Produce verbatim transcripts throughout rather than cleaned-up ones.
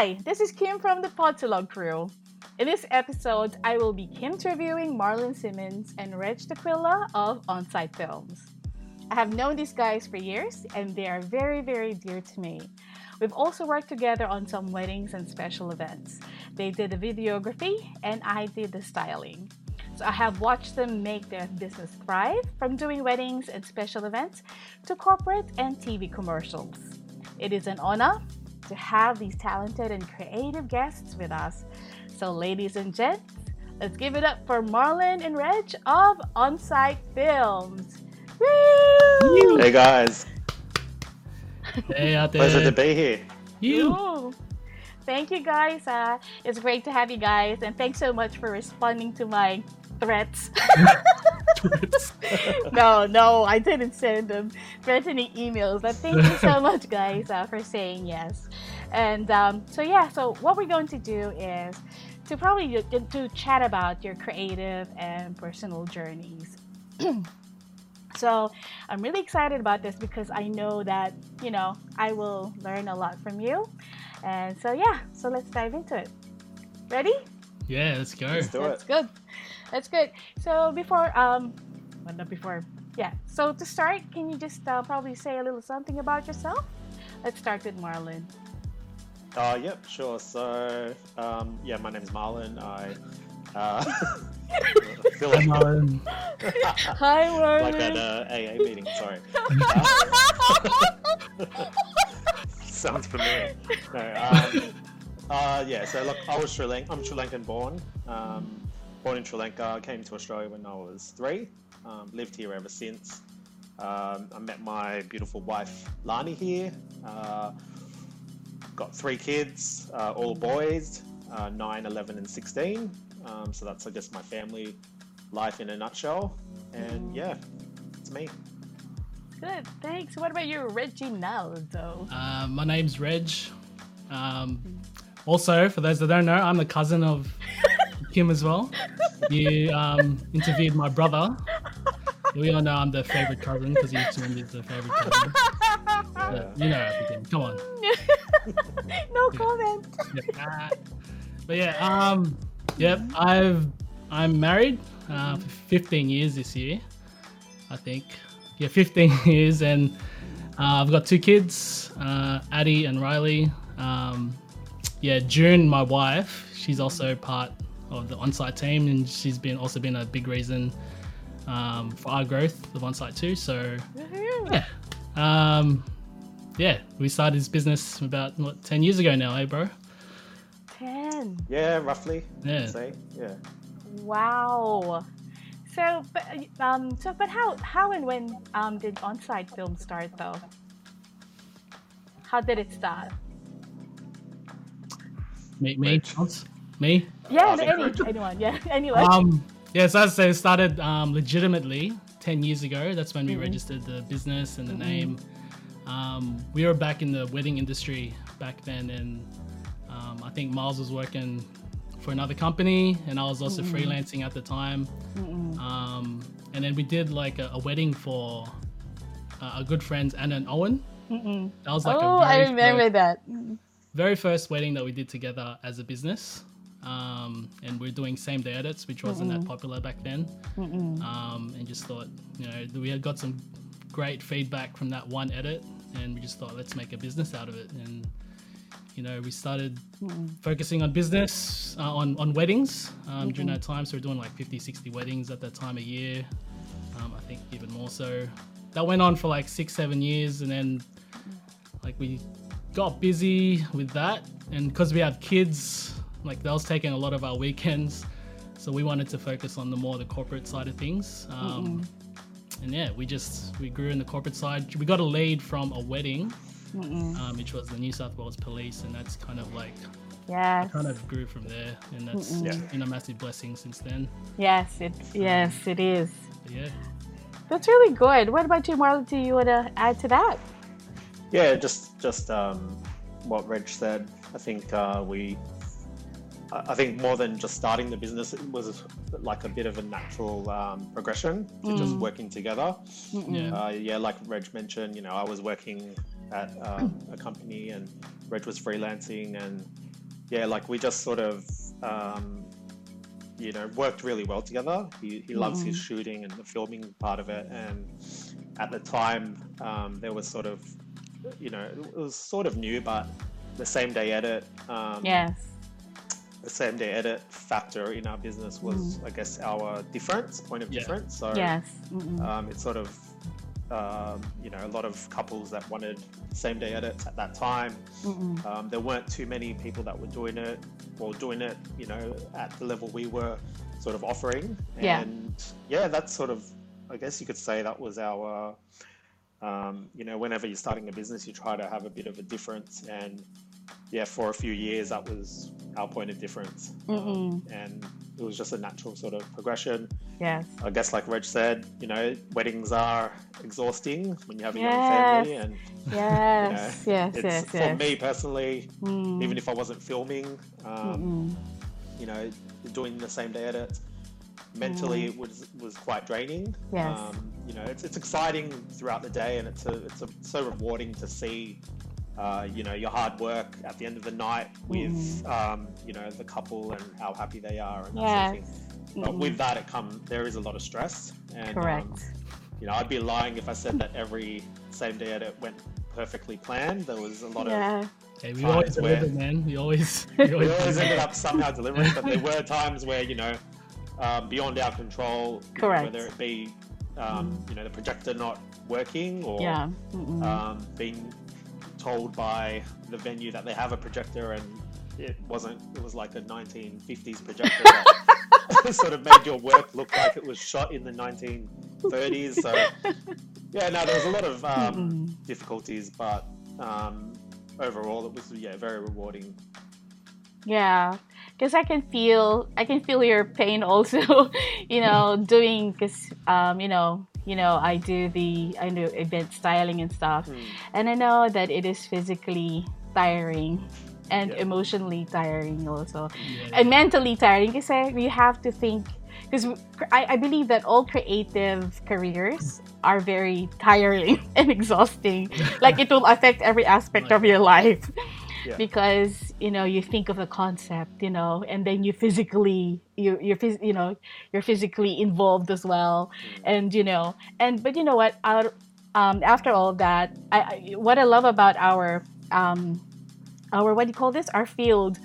Hi, this is Kim from the Podsilog crew. In this episode, I will be interviewing Marlon Simmons and Redge Duquilla of Onsight Films. I have known these guys for years, and they are very, very dear to me. We've also worked together on some weddings and special events. They did the videography, and I did the styling. So I have watched them make their business thrive, from doing weddings and special events to corporate and T V commercials. It is an honor to have these talented and creative guests with us. So ladies and gents, let's give it up for Marlon and Redge of Onsight Films. Woo! Hey guys. Hey out there. Pleasure to be here. You. Ooh. Thank you guys. Uh, it's great to have you guys, and thanks so much for responding to my threats. no, no, I didn't send them threatening emails. But thank you so much, guys, uh, for saying yes. And um, so yeah, so what we're going to do is to probably to, to chat about your creative and personal journeys. So I'm really excited about this because I know that, you know, I will learn a lot from you. And so yeah, so let's dive into it. Ready? Yeah, let's go. Let's do it. That's good. That's good. So before, um, well, not before, yeah. So to start, can you just uh, probably say a little something about yourself? Let's start with Marlon. Uh, yep, sure. So, um, yeah, my name's Marlon. I uh, feel like Marlon. Hi, Marlon. Like that uh, A A meeting. Sorry. Uh, sounds familiar. No. Um, uh, yeah. So look, I was Sri Lankan. I'm Sri Lankan born. Um, Born in Sri Lanka, came to Australia when I was three, um, lived here ever since. Um, I met my beautiful wife, Lani, here. Uh, got three kids, uh, all boys, uh, nine, eleven, and sixteen. Um, so that's, I guess, my family life in a nutshell. And yeah, it's me. Good, thanks. What about you, Reginaldo? Uh, my name's Reg. Um, also, for those that don't know, I'm the cousin of Kim as well. You um, interviewed my brother. We all know I'm the favourite cousin because he turned into the favourite cousin. But you know everything. Come on. No yeah. comment. Yeah. Uh, but yeah, um, yep. I've I'm married uh, for fifteen years this year, I think. Yeah, fifteen years, and uh, I've got two kids, uh, Addie and Riley. Um, yeah, June, my wife. She's also part of the Onsight team, and she's been also been a big reason um, for our growth of Onsight too. So yeah, um, yeah, we started this business about what ten years ago now, eh, bro? Ten. Yeah, roughly. Yeah. I'd say. Yeah. Wow. So, but um, so but how how and when um did Onsight Film start though? How did it start? Me, me, me. Yeah, oh, any, anyone. Yeah, anyone. Um, yeah, so as I say, it started um, legitimately ten years ago. That's when we mm-hmm. registered the business and the mm-hmm. name. Um, we were back in the wedding industry back then, and um, I think Miles was working for another company, and I was also mm-hmm. freelancing at the time. Mm-hmm. Um, and then we did like a, a wedding for uh, a good friends, Anna and Owen. Mm-hmm. That was like oh, a very I remember first, that. Very first wedding that we did together as a business. Um, and we're doing same day edits, which wasn't Mm-mm. that popular back then. Um, and just thought, you know, we had got some great feedback from that one edit, and we just thought, let's make a business out of it. And, you know, we started Mm-mm. focusing on business, uh, on, on weddings um, during that time. So we're doing like fifty, sixty weddings at that time a year. Um, I think even more so. That went on for like six, seven years. And then like we got busy with that. And because we have kids, like that was taking a lot of our weekends, so we wanted to focus on the more the corporate side of things. Um, and yeah, we just we grew in the corporate side. We got a lead from a wedding, um, which was the New South Wales Police, and that's kind of like yeah, kind of grew from there, and that's yeah. been a massive blessing since then. Yes, it yes um, it is. Yeah, that's really good. What about you, Marla? Do you want to add to that? Yeah, just just um, what Reg said. I think uh, we. I think more than just starting the business, it was like a bit of a natural um, progression to mm. just working together. Yeah. Uh, yeah, like Reg mentioned, you know, I was working at um, a company and Reg was freelancing, and yeah, like we just sort of, um, you know, worked really well together. He, he loves mm. his shooting and the filming part of it. And at the time, um, there was sort of, you know, it was sort of new, but the same day edit. Um, yes. The same day edit factor in our business was, mm. I guess, our difference, point of yeah. difference. So yes. Mm-mm. um, it's sort of, um, you know, a lot of couples that wanted same day edits at that time. Mm-mm. Um, there weren't too many people that were doing it or doing it, you know, at the level we were sort of offering. And yeah, yeah that's sort of, I guess you could say that was our, um, you know, whenever you're starting a business, you try to have a bit of a difference. And yeah, for a few years, that was our point of difference. Mm-hmm. um, and it was just a natural sort of progression. Yes. I guess like Reg said, you know, weddings are exhausting when you have a yes. young family. And, yes, you know, yes, it's, yes, For yes. me personally, mm. even if I wasn't filming, um, you know, doing the same day edits, mentally mm. it was, was quite draining. Yes. Um, you know, it's, it's exciting throughout the day, and it's, a, it's a, so rewarding to see Uh, you know, your hard work at the end of the night with, mm. um, you know, the couple and how happy they are and that yes. sort of thing. But mm. with that, it come, there is a lot of stress. And, correct. Um, you know, I'd be lying if I said that every same day edit went perfectly planned. There was a lot yeah. of hey, we always deliver, man. We always, we always, we always ended up somehow delivering, but there were times where, you know, um, beyond our control, correct. You know, whether it be, um, mm. you know, the projector not working or yeah. um, being told by the venue that they have a projector, and it wasn't, it was like a nineteen fifties projector that sort of made your work look like it was shot in the nineteen thirties. So yeah, no, there was a lot of um, mm-hmm. difficulties, but um, overall it was yeah very rewarding. Yeah, because I can feel I can feel your pain also, you know, doing because um, you know. You know, I do the I do event styling and stuff, mm. and I know that it is physically tiring and yeah. emotionally tiring also, yeah. and mentally tiring because we have to think. Because I, I believe that all creative careers are very tiring and exhausting. Like it will affect every aspect of your life yeah. because you know you think of a concept, you know, and then you physically. You, you're, you know, you're physically involved as well, and you know, and but you know what? Our, um, after all that, I, I what I love about our, um, our what do you call this? Our field,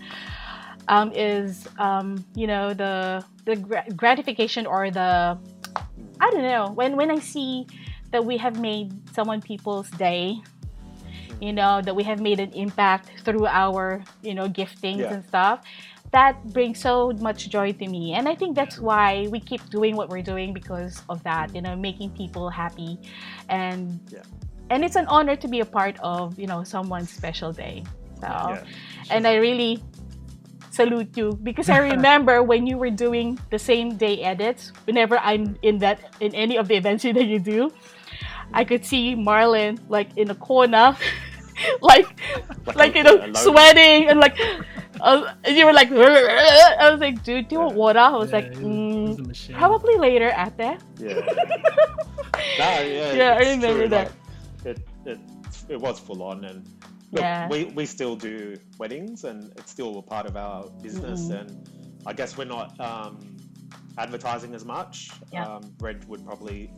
um, is um, you know, the the gratification or the, I don't know. When when I see that we have made someone people's day, you know, that we have made an impact through our you know giftings yeah. and stuff. That brings so much joy to me, and I think that's why we keep doing what we're doing because of that, you know, making people happy, and yeah. and it's an honor to be a part of, you know, someone's special day. So, yeah, sure. and I really salute you because I remember when you were doing the same day edits. Whenever I'm in that in any of the events that you do, I could see Marlon like in a corner, like like, like you know, alone. Sweating and like. I was, you were like, I was like, dude, do you want water? I was yeah, like, mm, probably later, ate. Yeah. yeah. No, yeah, yeah I remember true. That. Like, it, it it was full on, and look, yeah. we we still do weddings, and it's still a part of our business. Mm-hmm. And I guess we're not um, advertising as much. Yeah. Um, Reg would probably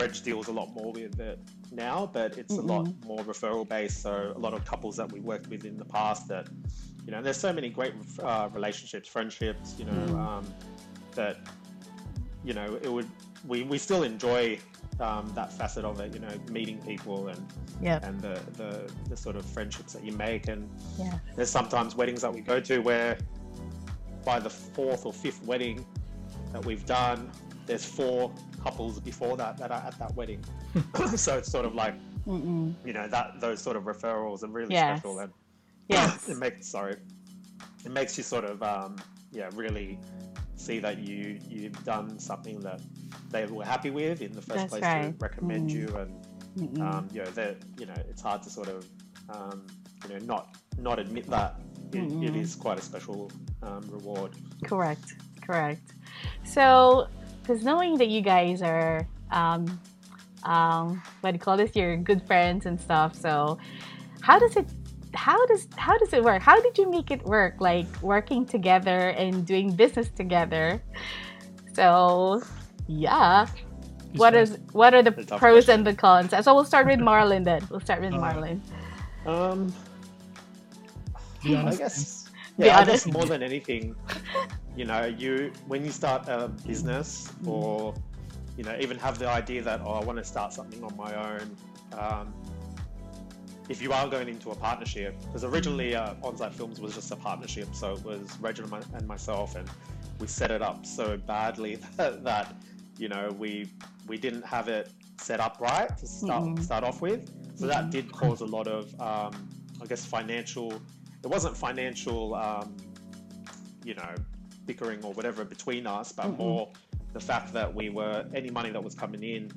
Reg deals a lot more with it now, but it's mm-hmm. a lot more referral based. So a lot of couples that we worked with in the past that. You know, there's so many great uh, relationships, friendships, you know, mm. um, that, you know, it would, we, we still enjoy um, that facet of it, you know, meeting people and yep. and the, the, the sort of friendships that you make. And yeah. there's sometimes weddings that we go to where by the fourth or fifth wedding that we've done, there's four couples before that that are at that wedding. So it's sort of like, mm-mm. you know, that those sort of referrals are really yes. special. And, yes. It makes sorry. It makes you sort of um, yeah really see that you you've done something that they were happy with in the first that's place right. to recommend mm. you, and um, you know that you know it's hard to sort of um, you know not not admit that it, it is quite a special um, reward. Correct, correct. So, because knowing that you guys are um, um, what do you call this? You're good friends and stuff. So, how does it how does how does it work? How did you make it work? Like working together and doing business together. So yeah. What is what are the pros and the cons? So we'll start with Marlon then. We'll start with uh, Marlon. Um yeah, I guess yeah, I guess more than anything, you know, you when you start a business or you know, even have the idea that oh I want to start something on my own. Um if you are going into a partnership, because originally uh, Onsight Films was just a partnership, so it was Reginald and myself, and we set it up so badly that, that you know we we didn't have it set up right to start mm-hmm. start off with, so mm-hmm. that did cause a lot of um, I guess financial. It wasn't financial, um, you know, bickering or whatever between us, but mm-hmm. more the fact that we were any money that was coming in.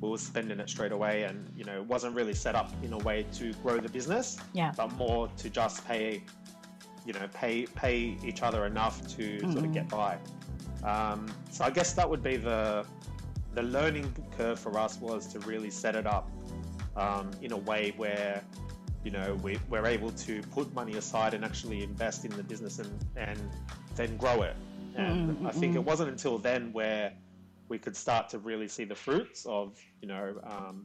We were spending it straight away, and you know it wasn't really set up in a way to grow the business, yeah. but more to just pay, you know, pay pay each other enough to mm-hmm. sort of get by. Um, so I guess that would be the the learning curve for us was to really set it up um, in a way where you know we, we're able to put money aside and actually invest in the business and and then grow it. And mm-hmm. I think it wasn't until then where we could start to really see the fruits of, you know, um,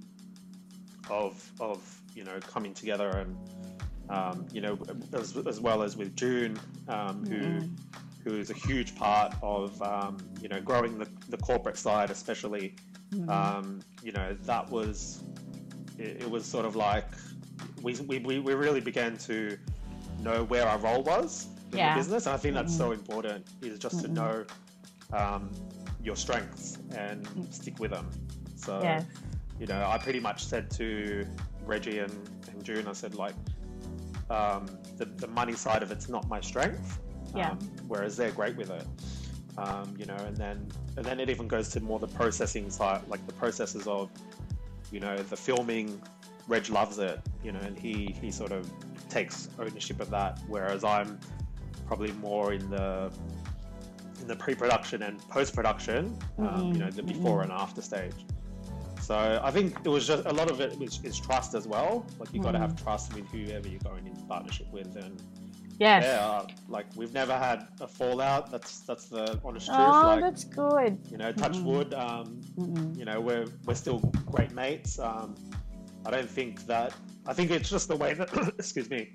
of, of, you know, coming together and, um, you know, as, as well as with June, um, mm-hmm. who, who is a huge part of, um, you know, growing the, the corporate side, especially, mm-hmm. um, you know, that was, it, it was sort of like, we, we, we really began to know where our role was in yeah. the business. And I think that's mm-hmm. so important is just mm-hmm. to know, um, your strengths and stick with them. So, yes. you know, I pretty much said to Reggie and, and June, I said like, um, the, the money side of it's not my strength, yeah. um, whereas they're great with it, um, you know, and then, and then it even goes to more the processing side, like the processes of, you know, the filming. Reg loves it, you know, and he, he sort of takes ownership of that. Whereas I'm probably more in the, in the pre-production and post-production, um, mm-hmm. you know, the before mm-hmm. and after stage. So I think it was just a lot of it is, is trust as well. Like you mm-hmm. got to have trust with whoever you're going into partnership with, and yes. yeah, like we've never had a fallout. That's that's the honest truth. Oh, like, that's good. You know, touch mm-hmm. wood. Um, mm-hmm. You know, we're we're still great mates. Um, I don't think that. I think it's just the way that. excuse me,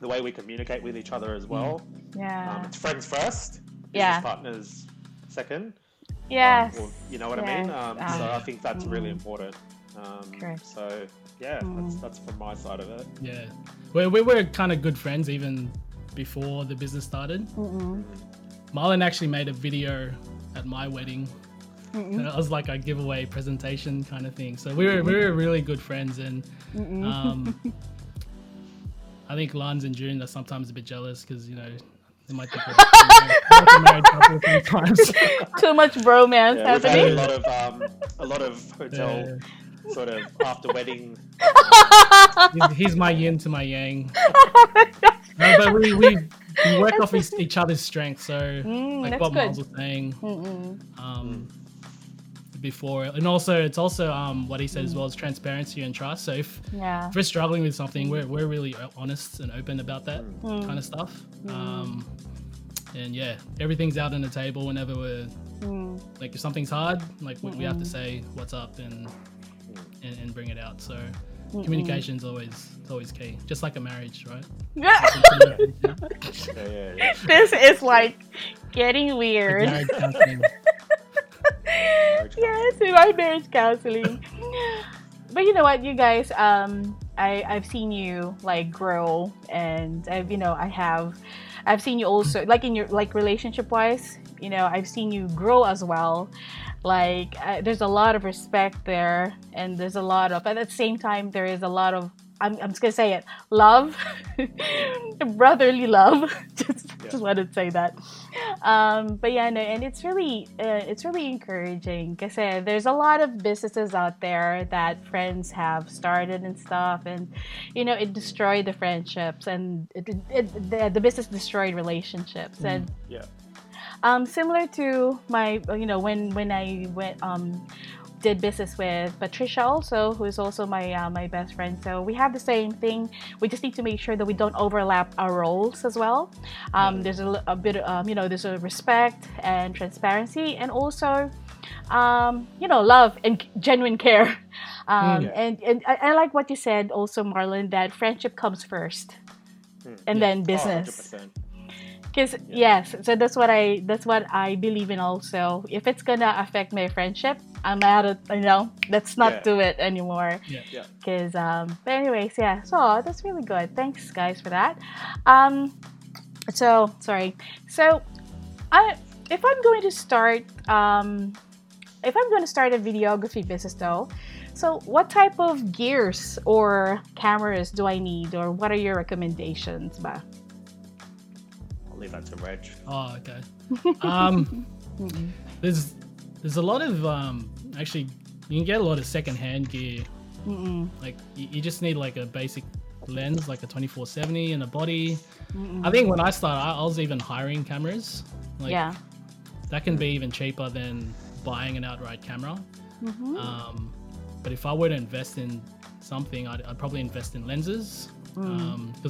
the way we communicate with each other as well. Yeah, um, it's friends first. Yeah. Partners second. Yes. Um, or, you know what yes. I mean? Um, um, so I think that's mm-hmm. really important. Um, Correct. So yeah, mm. that's, that's from my side of it. Yeah. We, we were kind of good friends even before the business started. Mm-mm. Marlon actually made a video at my wedding. Mm-mm. And it was like a giveaway presentation kind of thing. So we were, we were really good friends. And um, I think Lance and June are sometimes a bit jealous because, you know, they might think of, you know, married couple sometimes. Too much bromance yeah, happening. A lot of um, a lot of hotel yeah. sort of after wedding. Um, he's my yin to my yang. No, but we we, we work off his, each other's strengths. So mm, like Bob Miles was saying, mm-hmm. um, before, and also it's also um what he said mm. as well is transparency and trust. So if, yeah. if we're struggling with something, we're we're really honest and open about that mm. kind of stuff. Mm. Um, and yeah, everything's out on the table whenever we're mm. like if something's hard, like we, we have to say what's up and and, and bring it out. So mm-mm. communication's always always key, just like a marriage, right? Yeah. This is like getting weird. Like yes, in my marriage counseling. But you know what, you guys, um, I, I've seen you like grow, and I've you know I have, I've seen you also like in your like relationship wise, you know I've seen you grow as well. Like uh, there's a lot of respect there, and there's a lot of and at the same time there is a lot of I'm I'm just gonna say it love, brotherly love. just yeah. just wanted to say that. Um, but yeah, no, and it's really uh, it's really encouraging because there's a lot of businesses out there that friends have started and stuff, and you know it destroyed the friendships, and it, it, it, the, the business destroyed relationships, mm-hmm. and yeah, um, similar to my you know when when I went um did business with Patricia also, who is also my uh, my best friend. So we have the same thing. We just need to make sure that we don't overlap our roles as well. Um, there's a, a bit, um, you know, there's a respect and transparency, and also, um, you know, love and genuine care. Um, yeah. And and I, I like what you said also, Marlon, that friendship comes first, mm. and yeah. then business. Oh, one hundred percent. Because yeah. yes, so that's what I that's what I believe in also. If it's gonna affect my friendship, I'm out of, you know, let's not yeah. do it anymore. Yeah. Because yeah. um, but anyways, yeah. So that's really good. Thanks guys for that. Um, so sorry. So, I if I'm going to start um, if I'm going to start a videography business though, so what type of gears or cameras do I need, or what are your recommendations, ba? Leave that to Reg. Oh, okay. Um, there's there's a lot of um, actually you can get a lot of secondhand gear. Mm-mm. Like you, you just need like a basic lens, like a twenty-four seventy and a body. Mm-mm. I think when I started, I, I was even hiring cameras. Like, yeah. That can be even cheaper than buying an outright camera. Mm-hmm. Um, but if I were to invest in something, I'd, I'd probably invest in lenses. Because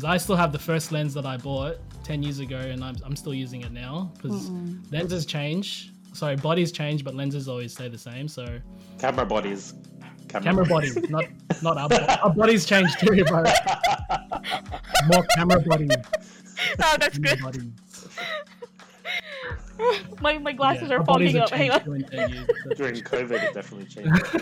um, I still have the first lens that I bought ten years ago, and I'm, I'm still using it now because lenses change. Sorry, bodies change, but lenses always stay the same. So camera bodies, camera, camera bodies. bodies, not not our, bo- our bodies change too, bro. More camera bodies. Oh, that's camera good. Bodies. My my glasses yeah, are fogging up. Hang on. During, during COVID, it definitely changed.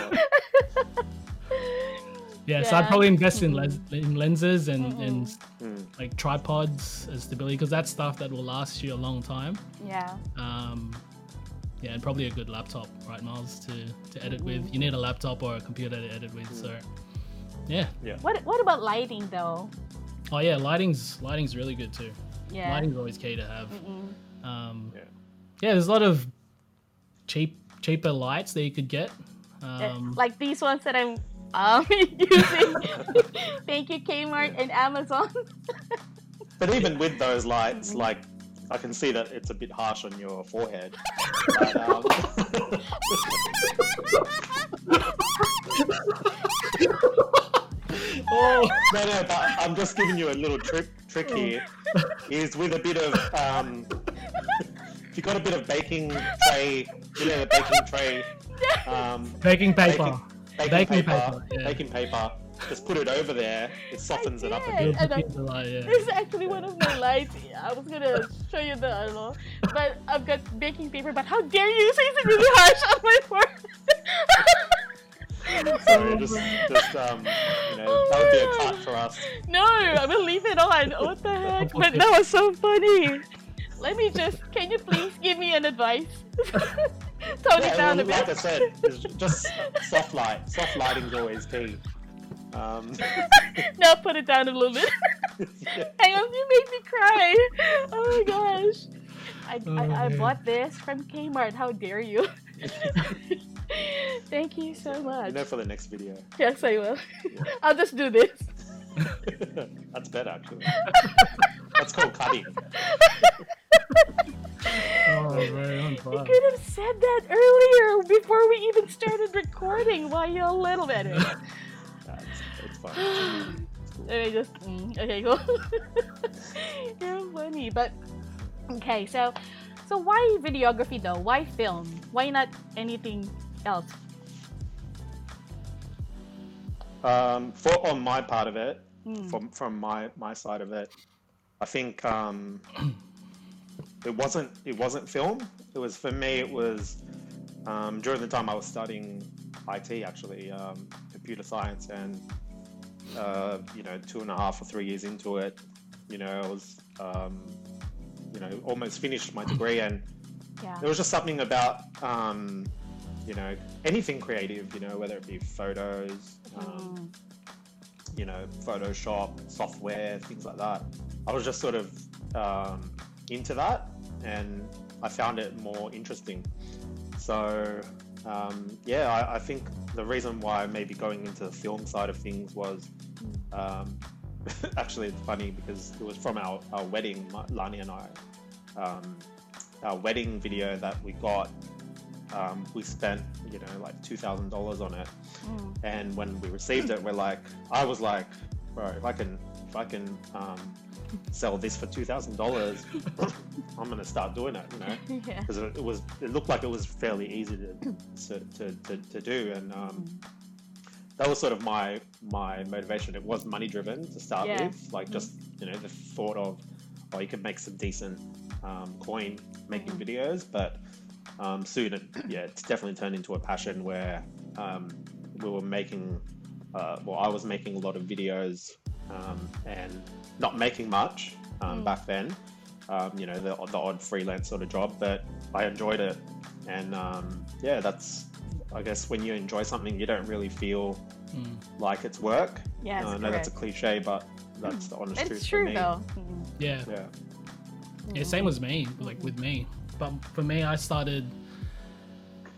Yeah, yeah, so I'd probably invest in, les- in lenses and, mm-hmm. and mm. like tripods as stability, because that's stuff that will last you a long time. Yeah. Um, yeah, and probably a good laptop, right, Miles, to, to edit mm-hmm. with. You need a laptop or a computer to edit with. Mm. So, yeah. yeah. What What about lighting though? Oh yeah, lighting's lighting's really good too. Yeah. Lighting's always key to have. Mm-hmm. Um, yeah. Yeah, there's a lot of cheap cheaper lights that you could get. Um, like these ones that I'm. Um, using. Thank you, Kmart yeah. and Amazon. But even with those lights, mm-hmm. like I can see that it's a bit harsh on your forehead. But, um... oh, no, no, but I'm just giving you a little trick. Trick here is with a bit of um, if you got a bit of baking tray, you know, the baking tray, um, baking paper. Baking, Baking, baking paper, paper yeah. baking paper. Just put it over there. It softens it up a bit. This is actually one of my lights. I was gonna show you the, I don't know, but I've got baking paper. But how dare you say something really harsh on my forehead? Sorry, just, just um, you know, oh, that would be a cut for us. No, I'm gonna leave it on. What the heck? But that was so funny. Let me just. Can you please give me an advice? Tone yeah, it down a bit. Like I said, it's just soft light. Soft lighting's always key. Um. Now put it down a little bit. Yeah. Hang on, you make me cry. Oh my gosh. I, oh, I, I bought this from Kmart. How dare you? Thank you so much. You know, for the next video. Yes, I will. Yeah. I'll just do this. That's better, actually. That's called cutting. Oh, man, you could have said that earlier before we even started recording. Why you a little better? Yeah, it's, it's fine. Okay, just mm, okay, cool. You're funny, but okay. So, so why videography though? Why film? Why not anything else? Um, for on my part of it, mm. from from my, my side of it, I think. Um, It wasn't. It wasn't film. It was for me. It was um, during the time I was studying I T, actually, um, computer science, and uh, you know, two and a half or three years into it, you know, I was, um, you know, almost finished my degree, and yeah. there was just something about, um, you know, anything creative, you know, whether it be photos, um, mm. you know, Photoshop, software, things like that. I was just sort of um, into that, and I found it more interesting. So um, yeah, I, I think the reason why maybe going into the film side of things was um, actually it's funny because it was from our, our wedding, Lani and I, um, our wedding video that we got um, we spent, you know, like two thousand dollars on it. Mm. And when we received it, we're like, I was like, bro, if I can, if I can um, sell this for two thousand dollars, I'm going to start doing it, you know? Because yeah. it, it was, it looked like it was fairly easy to, to, to, to, to do. And um, that was sort of my, my motivation. It was money driven to start yeah. with, like mm. just, you know, the thought of, oh, you could make some decent um, coin making mm. videos, but um, soon, it, yeah, it's definitely turned into a passion where um, we were making, uh, well, I was making a lot of videos um, and not making much um, mm. back then, um, you know, the, the odd freelance sort of job, but I enjoyed it. And um, yeah, that's, I guess when you enjoy something, you don't really feel mm. like it's work. Yeah, uh, I know correct. that's a cliche, but that's the honest it's truth. It's true, for me. though. Yeah. yeah. Yeah. Same as me, like with me. But for me, I started,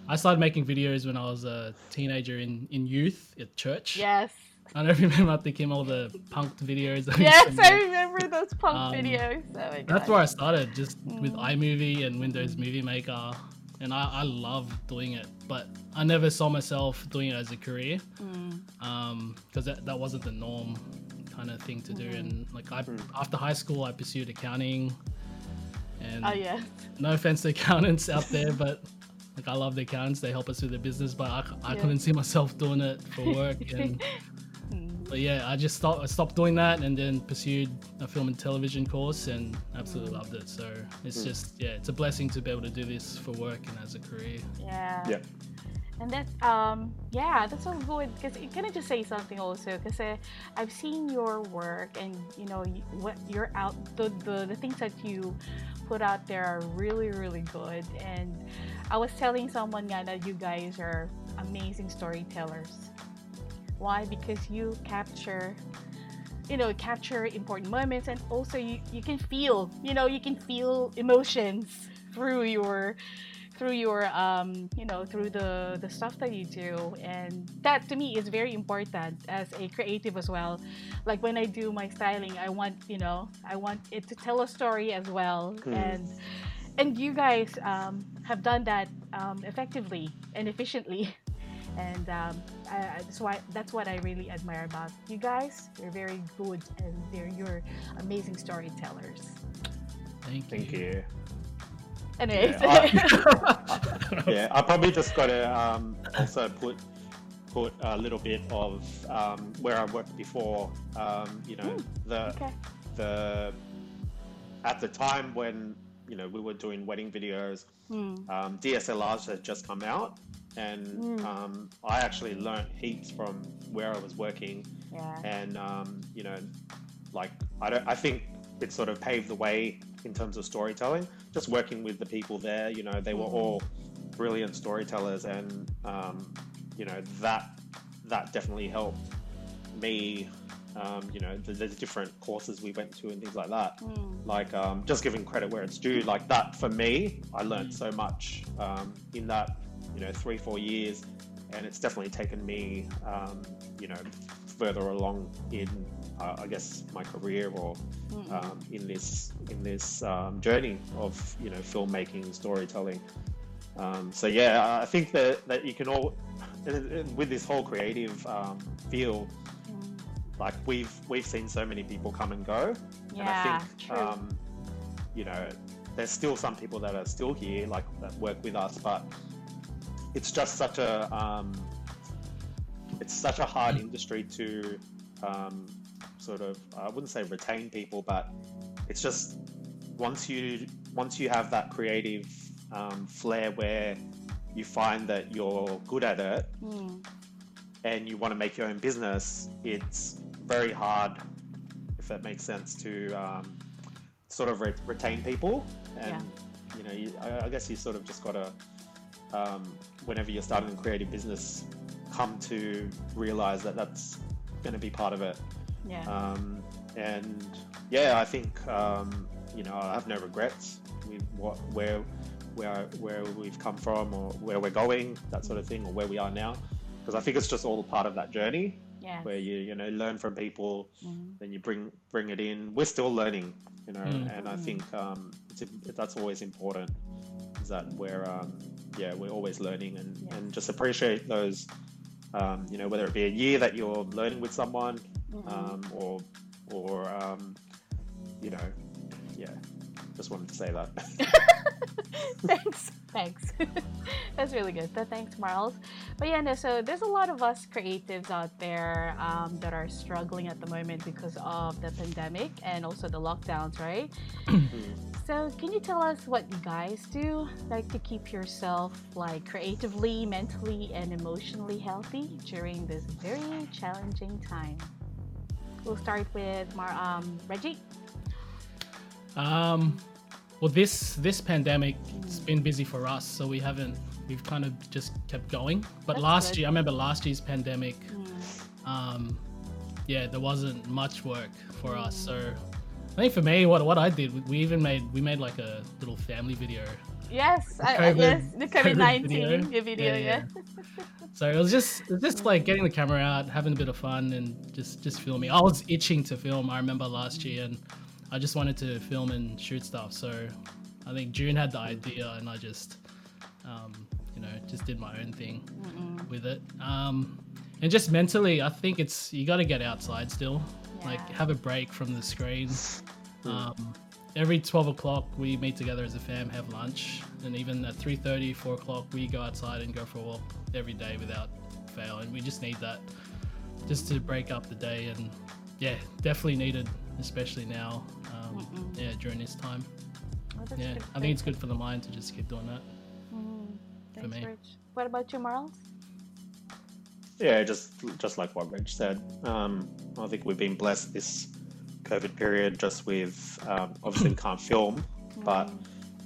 I started making videos when I was a teenager in, in youth at church. Yes. I don't remember. I think him all the punked videos. Yes, I remember those punk um, videos. Oh, that's where I started, just mm. with iMovie and Windows Movie Maker, and I, I love doing it. But I never saw myself doing it as a career, mm. um, because that that wasn't the norm kind of thing to do. Mm-hmm. And like I, after high school, I pursued accounting. And oh, yeah. no offense to accountants out there, but like I love the accountants; they help us with the business. But I, I yeah. couldn't see myself doing it for work. And but yeah, I just stopped, I stopped doing that, and then pursued a film and television course, and absolutely mm. loved it. So it's mm. just yeah, it's a blessing to be able to do this for work and as a career. Yeah. Yeah. And that, um, yeah, that's so good. Because can I just say something also? Because uh, I've seen your work, and you know you, what you're out the, the the things that you put out there are really really good. And I was telling someone nga, that you guys are amazing storytellers. Why? Because you capture, you know, capture important moments, and also you you can feel, you know, you can feel emotions through your. through your, um, you know, through the, the stuff that you do. And that to me is very important as a creative as well. Like when I do my styling, I want, you know, I want it to tell a story as well. Mm. And and you guys um, have done that um, effectively and efficiently. And um, I, that's why that's what I really admire about you guys. You're very good and they're, you're amazing storytellers. Thank you. Thank you. Anyways. Yeah, I, yeah, I probably just got to um, also put put a little bit of um, where I worked before. Um, you know, mm, the okay. the at the time when you know we were doing wedding videos, mm. um, D S L Rs had just come out, and mm. um, I actually learned heaps from where I was working, yeah. and um, you know, like I don't, I think it sort of paved the way in terms of storytelling, just working with the people there, you know, they were all brilliant storytellers, and um, you know, that that definitely helped me, um, you know, the, the different courses we went to and things like that. Mm. Like, um, just giving credit where it's due, like that for me, I learned so much um, in that, you know, three, four years, and it's definitely taken me, um, you know, further along in, uh, I guess, my career or um, in this in this um, journey of you know filmmaking, storytelling. Um, so yeah, I think that, that you can all with this whole creative um, field, like we've we've seen so many people come and go, yeah, and I think true. Um, you know there's still some people that are still here, like that work with us, but it's just such a um, it's such a hard industry to um, sort of, I wouldn't say retain people, but it's just once you once you have that creative um, flair where you find that you're good at it mm. and you want to make your own business, it's very hard, if that makes sense, to um, sort of re- retain people. And yeah. you know, you, I, I guess you sort of just got to, um, whenever you're starting a creative business, come to realize that that's going to be part of it. Yeah. Um, and yeah, I think, um, you know, I have no regrets with what, where, where, where we've come from or where we're going, that sort of thing, or where we are now. Cause I think it's just all part of that journey. yeah. where you you know learn from people, mm. then you bring bring it in. We're still learning, you know, mm. and I think um, it's, that's always important. Is that we're um, yeah we're always learning and yeah. and just appreciate those, um, you know, whether it be a year that you're learning with someone, mm-hmm. um, or or um, you know, yeah. Just wanted to say that. Thanks. Thanks. That's really good. So thanks, Marls. But yeah, no, so there's a lot of us creatives out there um, that are struggling at the moment because of the pandemic and also the lockdowns, right? So can you tell us what you guys do, like, to keep yourself, like, creatively, mentally, and emotionally healthy during this very challenging time? We'll start with Mar- um, Reggie. Um, well, this this pandemic, it's been busy for us, so we haven't, we've kind of just kept going. But That's last good. year, I remember last year's pandemic, mm. um, yeah, there wasn't much work for mm. us. So I think for me, what what I did, we even made, we made like a little family video. Yes, I, COVID, yes, the COVID nineteen video, video, video yeah. yeah. So it was just, it was just like getting the camera out, having a bit of fun, and just, just filming. I was itching to film, I remember last year, and I just wanted to film and shoot stuff, so I think June had the idea, and I just, um, you know, just did my own thing Mm-mm. with it. Um, and just mentally, I think it's, you got to get outside still, yeah. like have a break from the screen. Um, every twelve o'clock, we meet together as a fam, have lunch, and even at three thirty, four o'clock, we go outside and go for a walk every day without fail, and we just need that just to break up the day, and yeah, definitely needed, especially now, um, Mm-mm. yeah, during this time. Oh, yeah, good. I think it's good for the mind to just keep doing that. Mm. Thanks, for me. Rich. What about you, Marl? Yeah, just just like what Rich said, um, I think we've been blessed this COVID period, just with, um, obviously we can't film, mm. but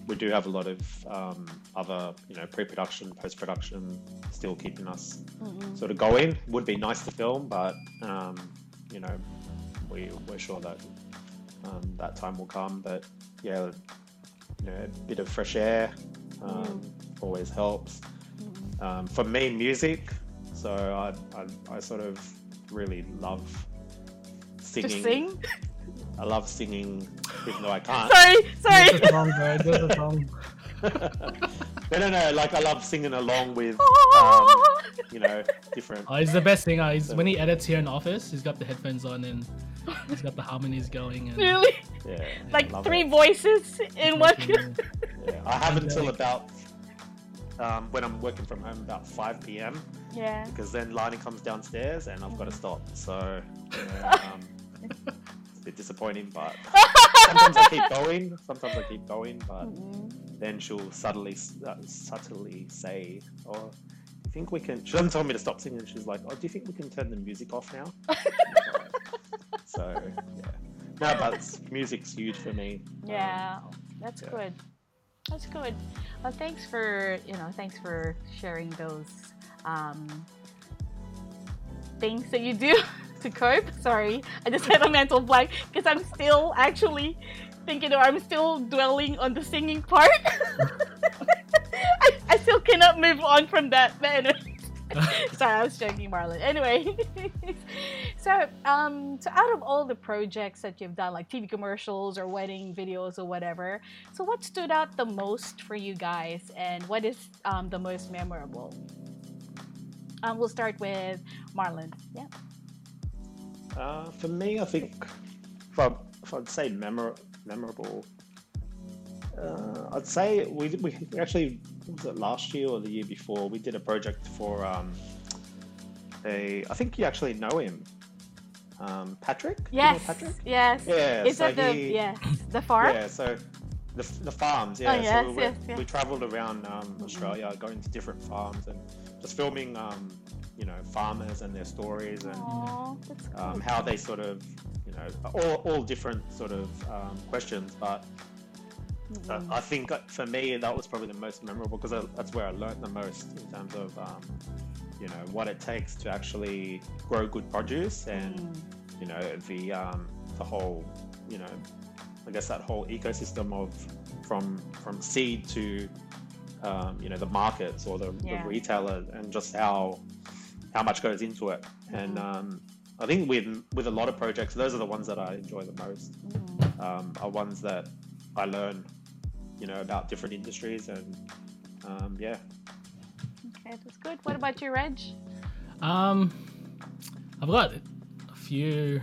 we do have a lot of um, other, you know, pre-production, post-production, still keeping us Mm-mm. sort of going. Would be nice to film, but, um, you know, We, we're sure that um, that time will come, but yeah, you know, a bit of fresh air um, mm. always helps. Mm. Um, for me, music. So I, I, I sort of really love singing. Just sing? I love singing, even though I can't. Sorry, sorry. That's wrong, bro. That's wrong. No, no, no. Like, I love singing along with, um, you know, different. Oh, he's the best singer. He's, so, when he edits here in the office, he's got the headphones on and he's got the harmonies going. And, really? Yeah. yeah like three it. voices in one. Yeah, I have until about um, when I'm working from home, about five p.m. Yeah. Because then Lani comes downstairs and I've got to stop. So yeah, um, it's a bit disappointing, but sometimes I keep going. Sometimes I keep going, but. Mm-hmm. Then she'll subtly uh, subtly say, "Oh, do you think we can?" She doesn't tell me to stop singing. She's like, "Oh, do you think we can turn the music off now?" So yeah, no, but music's huge for me. Yeah, um, that's yeah. good. That's good. Well, thanks for you know, thanks for sharing those um, things that you do to cope. Sorry, I just had a mental blank because I'm still actually. Thinking, I'm still dwelling on the singing part. I, I still cannot move on from that. Sorry, I was joking, Marlon. Anyway, so um, so out of all the projects that you've done, like T V commercials or wedding videos or whatever, so what stood out the most for you guys, and what is um, the most memorable? Um, we'll start with Marlon. Yeah. Uh, for me, I think from. If I'd say memor- memorable, uh, I'd say we we actually was it last year or the year before we did a project for um, a I think you actually know him, um, Patrick. Yes, you know Patrick? yes, yeah. Is so it the he, yes the farm? Yeah, so the the farms. Yeah, oh, yes, so we, yes, yes. we travelled around um, mm-hmm. Australia, going to different farms and just filming, um, you know, farmers and their stories and Aww, that's cool. um, how they sort of. You know, all, all different sort of um, questions, but mm-hmm. uh, I think for me that was probably the most memorable because that's where I learned the most in terms of um, you know what it takes to actually grow good produce and mm. you know the um, the whole you know I guess that whole ecosystem of from from seed to um, you know the markets or the, yeah. the retailer and just how how much goes into it mm-hmm. and. Um, I think with with a lot of projects, those are the ones that I enjoy the most. Mm-hmm. Um, are ones that I learn, you know, about different industries, and um, yeah. Okay, that's good. What about you, Reg? Um, I've got a few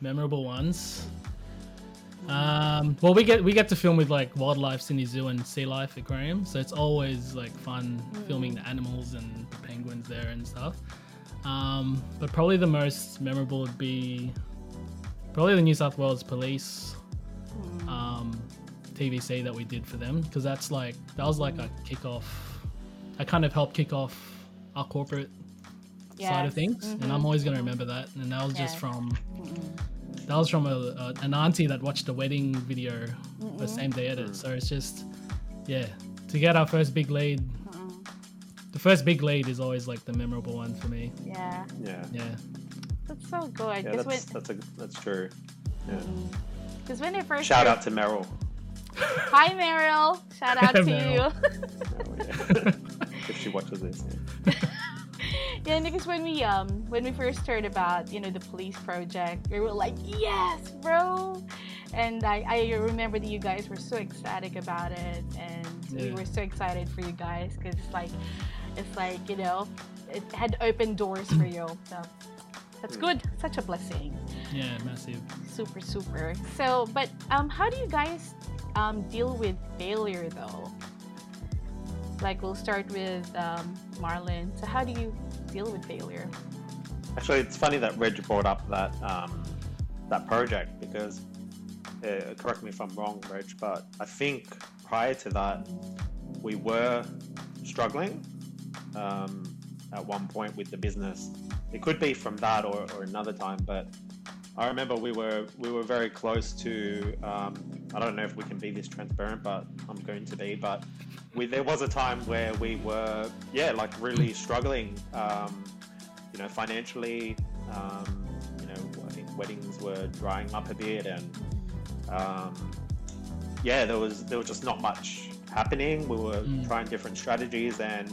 memorable ones. Um, well, we get we get to film with like wildlife, Sydney Zoo, and sea life aquarium, so it's always like fun mm. filming the animals and the penguins there and stuff. Um, but probably the most memorable would be probably the New South Wales Police mm. um, T V C that we did for them, because that's like that was like a kickoff. I kind of helped kick off our corporate yes. side of things, mm-hmm. and I'm always going to remember that. And that was yeah. just from. Mm-mm. That was from a, a, an auntie that watched the wedding video Mm-mm. the same day edit. So it's just, yeah, to get our first big lead. Mm-mm. The first big lead is always like the memorable one for me. Yeah. Yeah. Yeah. That's so good. Yeah, that's, when... that's, a, that's true. Yeah. Because when it first. Shout heard... out to Meryl. Hi, Meryl. Shout out to Meryl. you. Meryl, yeah. If she watches this. Yeah. Yeah, because when we um when we first heard about, you know, the police project, we were like, yes, bro! And I, I remember that you guys were so ecstatic about it, and yeah. we were so excited for you guys, because it's like, it's like, you know, it had opened doors for you. So that's good. Such a blessing. Yeah, massive. Super, super. So, but um, how do you guys um deal with failure though? Like, we'll start with um, Marlon. So how do you deal with failure? Actually, it's funny that Reg brought up that um, that project, because, uh, correct me if I'm wrong, Reg, but I think prior to that, we were struggling um, at one point with the business. It could be from that or, or another time, but I remember we were we were very close to, um, I don't know if we can be this transparent, but I'm going to be, but we, there was a time where we were, yeah, like really struggling, um, you know, financially, um, you know, I think weddings were drying up a bit, and um, yeah, there was, there was just not much happening. We were mm. trying different strategies, and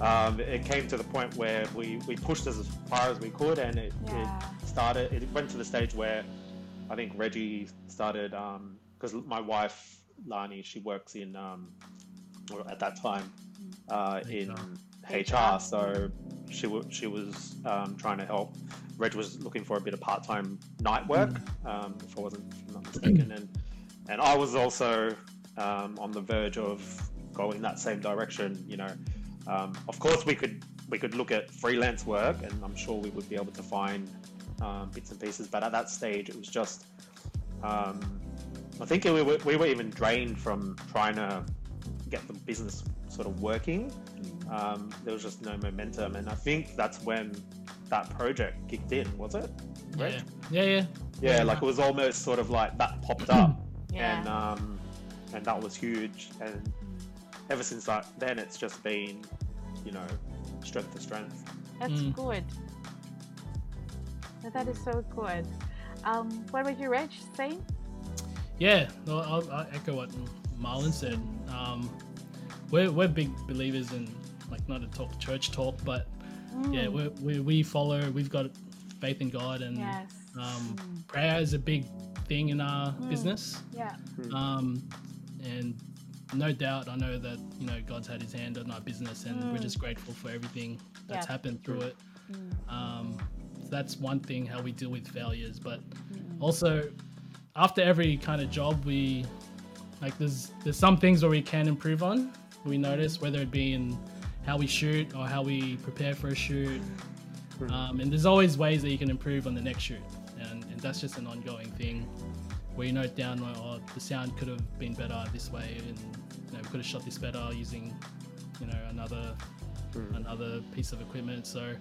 um, it came to the point where we, we pushed as far as we could, and it, yeah. it started, it went to the stage where I think Reggie started, um, because my wife, Lani, she works in, um, or at that time, uh, in H R. So she w- she was um, trying to help. Reg was looking for a bit of part-time night work, um, if I wasn't if I'm not mistaken, and and I was also um, on the verge of going that same direction. You know, um, of course we could we could look at freelance work, and I'm sure we would be able to find um, bits and pieces. But at that stage, it was just um, I think we were we were even drained from trying to get the business sort of working. Um, there was just no momentum, and I think that's when that project kicked in, was it? Right? Yeah. yeah, yeah, yeah. Like, it was almost sort of like that popped up, yeah. and um, and that was huge. And ever since that, then it's just been, you know, strength to strength. That's mm. good. That is so good. Um, what about you, Reg? Same? Yeah. Well, I'll, I'll echo what Marlon said. Um, we're we're big believers in, like, not a talk church talk, but mm. yeah, we we we follow. We've got faith in God, and yes. um, mm. prayer is a big thing in our mm. business. Yeah. Um, and no doubt, I know that, you know, God's had His hand on our business, and mm. we're just grateful for everything that's yeah. happened through it. Mm. Um, so that's one thing how we deal with failures, but mm. also after every kind of job we. Like, there's there's some things where we can improve on, we notice, whether it be in how we shoot or how we prepare for a shoot. Um, and there's always ways that you can improve on the next shoot. And, and that's just an ongoing thing where you note down, oh, the sound could have been better this way, and, you know, we could have shot this better using, you know, another, another piece of equipment. So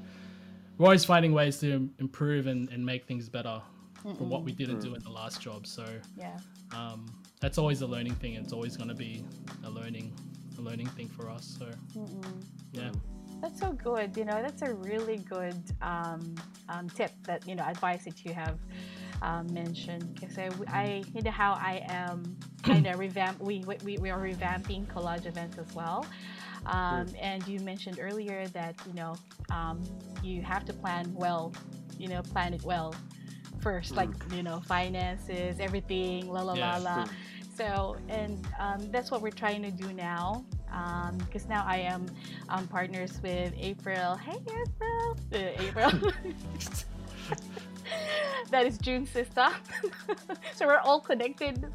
we're always finding ways to improve and, and make things better Mm-mm. from what we didn't do in the last job. So, yeah. Um, that's always a learning thing. It's always going to be a learning, a learning thing for us. So, Mm-mm. yeah, that's so good. You know, that's a really good um, um, tip that, you know, advice that you have um, mentioned. Because I, I, you know, how I am kind of revamp. We we we are revamping collage events as well. Um, and you mentioned earlier that, you know, um, you have to plan well you know, plan it well first, like, you know, finances, everything, la la la la. So, and um, that's what we're trying to do now, because um, now I am um, partners with April. Hey, April. Uh, April. That is June's sister. So we're all connected.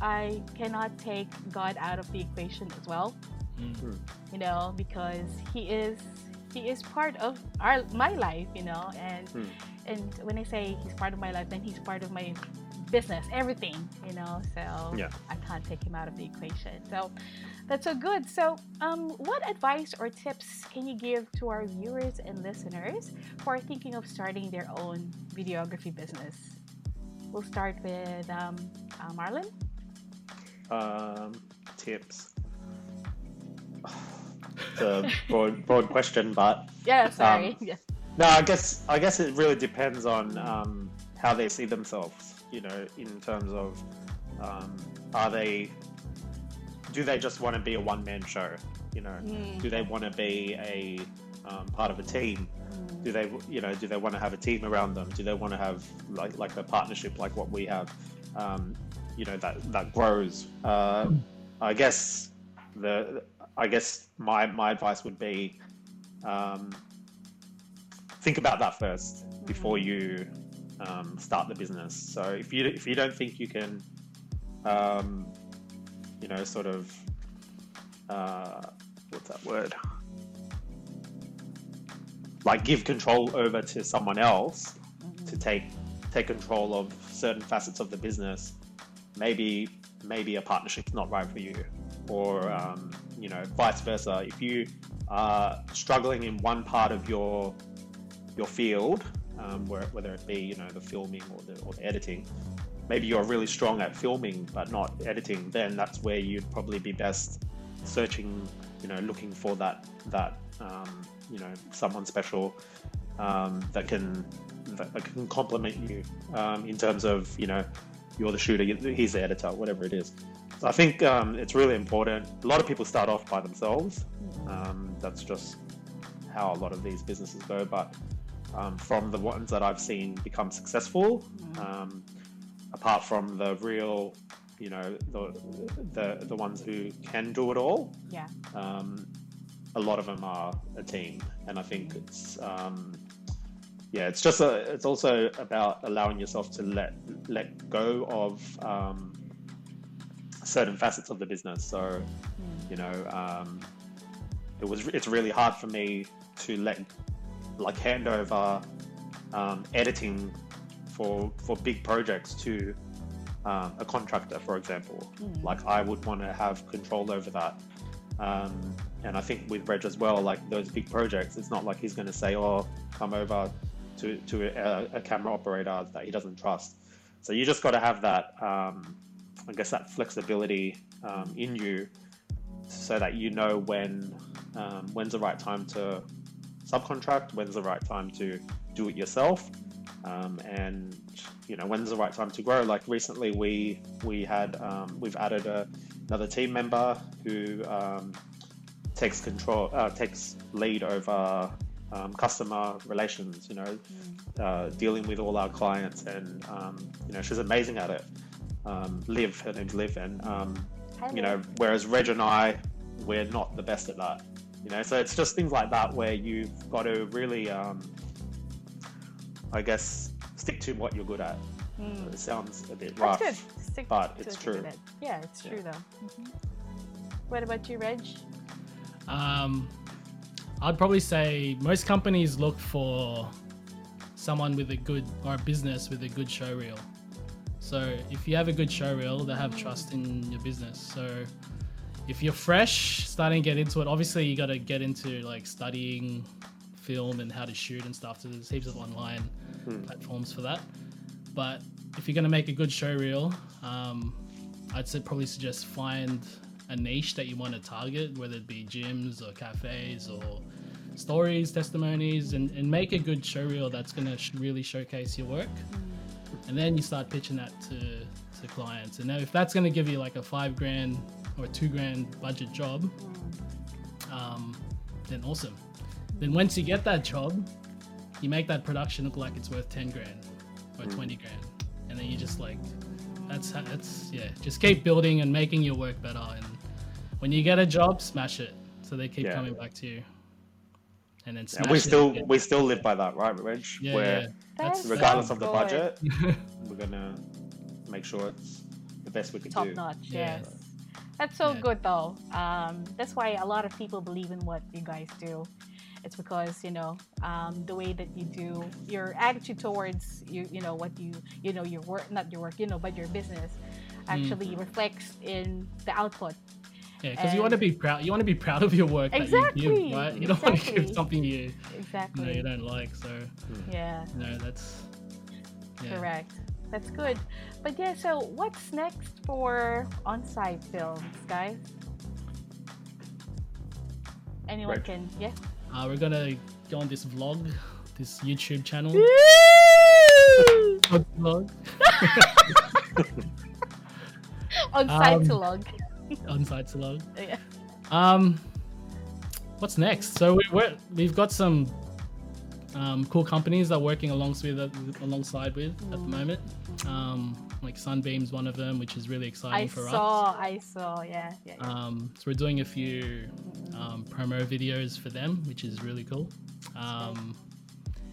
I cannot take God out of the equation as well. Mm-hmm. You know, because he is he is part of our my life. You know, and mm. and when I say he's part of my life, then he's part of my business, everything, you know, so yeah. I can't take him out of the equation. So that's so good. So um, what advice or tips can you give to our viewers and listeners who are thinking of starting their own videography business? We'll start with um, uh, Marlon. Um, tips. It's a broad, broad question, but... Yeah, sorry. Um, yeah. No, I guess, I guess it really depends on um, how they see themselves. You know, in terms of um, are they, do they just want to be a one-man show? You know, mm. do they want to be a um, part of a team? Mm. Do they, you know, do they want to have a team around them? Do they want to have like like a partnership like what we have? Um, you know, that that grows. Uh, I guess the I guess my my advice would be um, think about that first before you. Um, start the business. So if you if you don't think you can, um, you know, sort of, uh, what's that word? Like give control over to someone else mm-hmm. to take take control of certain facets of the business. Maybe maybe a partnership's not right for you, or um, you know, vice versa. If you are struggling in one part of your your field. Um, whether it be, you know, the filming or the, or the editing, maybe you're really strong at filming but not editing, then that's where you'd probably be best searching, you know, looking for that, that um, you know, someone special um, that can that, that can complement you um, in terms of, you know, you're the shooter, he's the editor, whatever it is. So I think um, it's really important. A lot of people start off by themselves. Um, that's just how a lot of these businesses go, but Um, from the ones that I've seen become successful, um, apart from the real, you know, the the, the ones who can do it all, yeah. Um, a lot of them are a team, and I think it's um, yeah, it's just a, it's also about allowing yourself to let let go of um, certain facets of the business. So, you know, um, it was it's really hard for me to let. Like hand over um, editing for for big projects to um, a contractor, for example. Mm. Like I would want to have control over that. Um, and I think with Reg as well, like those big projects, it's not like he's going to say, "Oh, come over to to a, a camera operator that he doesn't trust." So you just got to have that, um, I guess, that flexibility um, in you, so that you know when um, when's the right time to. Subcontract, when's the right time to do it yourself, um, and you know, when's the right time to grow. Like recently we we had um, we've added a, another team member who um, takes control uh, takes lead over um, customer relations, you know, uh, dealing with all our clients, and um, you know, she's amazing at it. um, Liv, her name's Liv, and um, you know, whereas Reg and I, we're not the best at that. You know, so it's just things like that where you've got to really, um, I guess, stick to what you're good at. Mm. It sounds a bit rough, That's good. Stick but to it's true. It. Yeah, it's yeah. true though. Mm-hmm. What about you, Reg? Um, I'd probably say most companies look for someone with a good, or a business with a good showreel. So if you have a good showreel, they have mm. trust in your business. So. If you're fresh, starting to get into it, obviously you got to get into like studying film and how to shoot and stuff. So there's heaps of online mm. platforms for that. But if you're going to make a good showreel, um, I'd say probably suggest find a niche that you want to target, whether it be gyms or cafes or stories, testimonies, and, and make a good showreel that's going to sh- really showcase your work. And then you start pitching that to, to clients. And now if that's going to give you like a five grand or a two grand budget job, um, then awesome. Then once you get that job, you make that production look like it's worth ten grand or mm. twenty grand, and then you just like, that's that's yeah, just keep building and making your work better, and when you get a job, smash it so they keep yeah. coming back to you. And then smash and we still it we still live by that, right, Reg? Yeah, where yeah. That's regardless of the budget, we're gonna make sure it's the best we can top do. Top notch, yes. Yeah. That's so yeah. good though. Um, that's why a lot of people believe in what you guys do. It's because, you know, um, the way that you do, your attitude towards you, you know, what you, you know, your work, not your work, you know, but your business actually mm. reflects in the output. Yeah, because you want to be proud. You want to be proud of your work exactly, that you give, right? You don't exactly. want to give something you, exactly. you know, you don't like. So yeah, you no, know, that's yeah. correct. That's good. But yeah, so what's next for Onsight Films, guys? Anyone right. can, yeah. Uh, we're gonna go on this vlog, this YouTube channel. Podsilog. Onsight-silog. Onsight-silog. Yeah. Um, what's next? So we, we're, we've got some um, cool companies that are working alongside uh, alongside with mm. at the moment. Um, like Sunbeams, one of them, which is really exciting I for saw, us. I saw, I saw, yeah, yeah, yeah. Um, so we're doing a few um, promo videos for them, which is really cool. Um,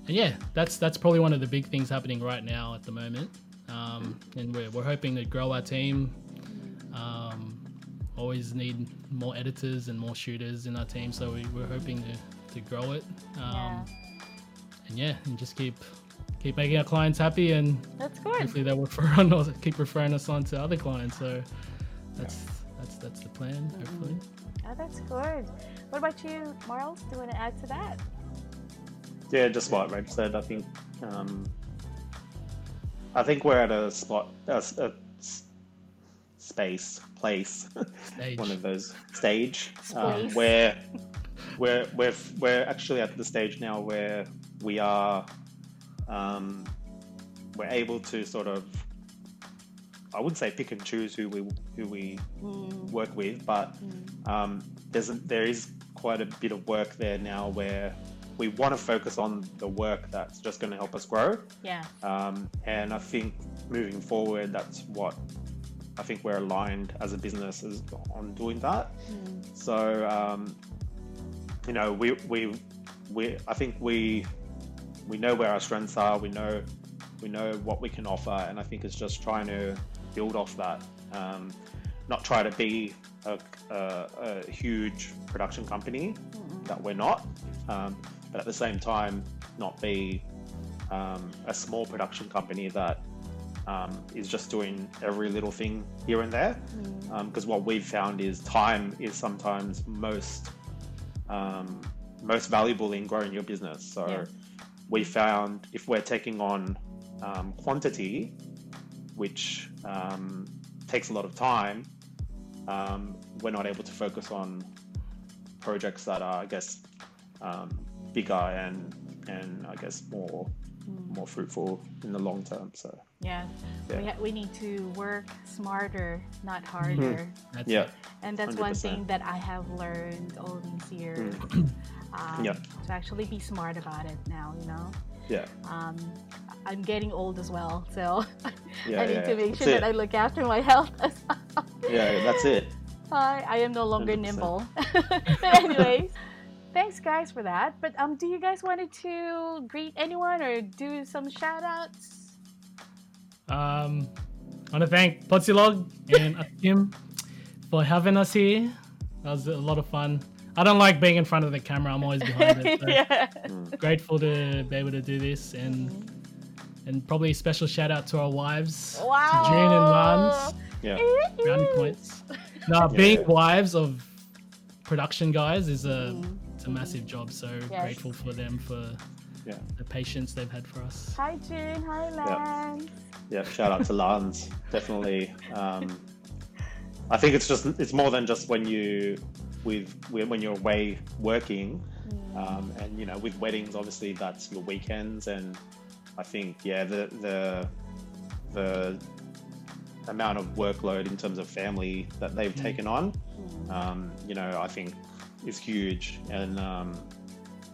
and yeah, that's that's probably one of the big things happening right now at the moment. Um, and we're we're hoping to grow our team. Um, always need more editors and more shooters in our team, so we, we're hoping to, to grow it. Um, yeah. And yeah, and just keep. Keep making our clients happy, and that's good. Hopefully they will keep referring us on to other clients. So that's that's that's the plan. Mm-hmm. Hopefully. Oh, that's good. What about you, Marl? Do you want to add to that? Yeah, just what Reg said. I think um, I think we're at a spot, a, a space, place, stage. one of those stage um, where we're we're we're actually at the stage now where we are. Um, we're able to sort of, I wouldn't say pick and choose who we who we mm. work with, but mm. um, there's a, there is quite a bit of work there now where we want to focus on the work that's just going to help us grow. Yeah. Um, and I think moving forward, that's what I think we're aligned as a business is on doing that. Mm. So um, you know, we we we I think we. We know where our strengths are. We know, we know what we can offer, and I think it's just trying to build off that. Um, not try to be a, a, a huge production company mm-hmm. that we're not, um, but at the same time, not be um, a small production company that um, is just doing every little thing here and there. Because mm-hmm. um, what we've found is time is sometimes most um, most valuable in growing your business. So. Yeah. We found if we're taking on um, quantity, which um, takes a lot of time, um, we're not able to focus on projects that are, I guess, um, bigger and and I guess more mm. more fruitful in the long term. So yeah, yeah. We, ha- we need to work smarter, not harder. Mm-hmm. That's yeah, it. And that's one hundred percent one thing that I have learned all these years. Mm. Um, yeah. To actually be smart about it now, you know. Yeah. Um, I'm getting old as well, so yeah, I need yeah, to make sure it. that I look after my health as well. Yeah, that's it. I I am no longer one hundred percent nimble. But anyways, thanks guys for that. But um, do you guys wanted to greet anyone or do some shout outs? Um, I want to thank Podsilog and Akim for having us here. That was a lot of fun. I don't like being in front of the camera. I'm always behind it. So yeah. Grateful to be able to do this, and mm-hmm. and probably a special shout out to our wives, wow. to June and Lani. Yeah, brownie points. Now, yeah. being wives of production guys is a mm-hmm. it's a massive job. So yes. grateful for them for yeah. the patience they've had for us. Hi June, hi Lani. Yeah, yeah shout out to Lani. Definitely. Um, I think it's just it's more than just when you. With when you're away working, mm. um, and you know, with weddings, obviously that's your weekends, and I think yeah, the the the amount of workload in terms of family that they've mm. taken on, mm. um, you know, I think is huge, and um,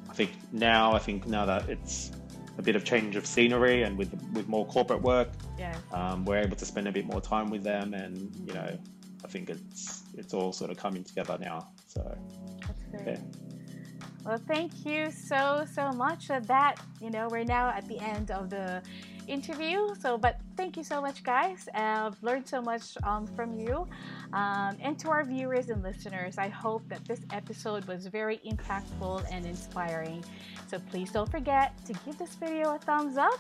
I think now I think now that it's a bit of change of scenery, and with with more corporate work, yeah. um, we're able to spend a bit more time with them, and you know, I think it's it's all sort of coming together now. So, that's great. Yeah. Well, thank you so so much for that. You know, we're now at the end of the interview. So, but thank you so much, guys. Uh, I've learned so much um, from you, um, and to our viewers and listeners, I hope that this episode was very impactful and inspiring. So please don't forget to give this video a thumbs up,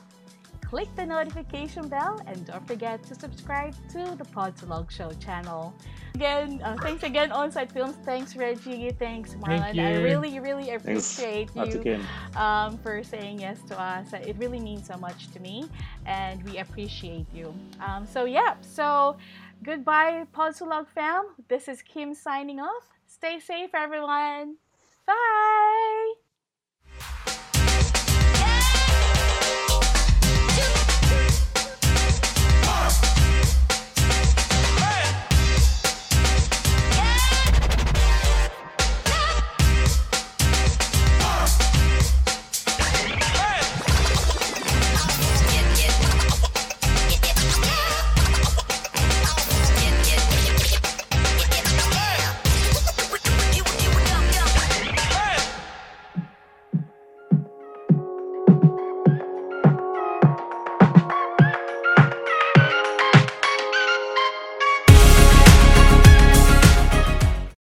click the notification bell, and don't forget to subscribe to the Podsilog Show channel. Again, uh, thanks again, Onsight Films. Thanks, Reggie. Thanks, Marlon. Thank you. I really, really appreciate thanks. you um, for saying yes to us. It really means so much to me, and we appreciate you. Um, so, yeah. So, goodbye, Podsilog fam. This is Kim signing off. Stay safe, everyone. Bye.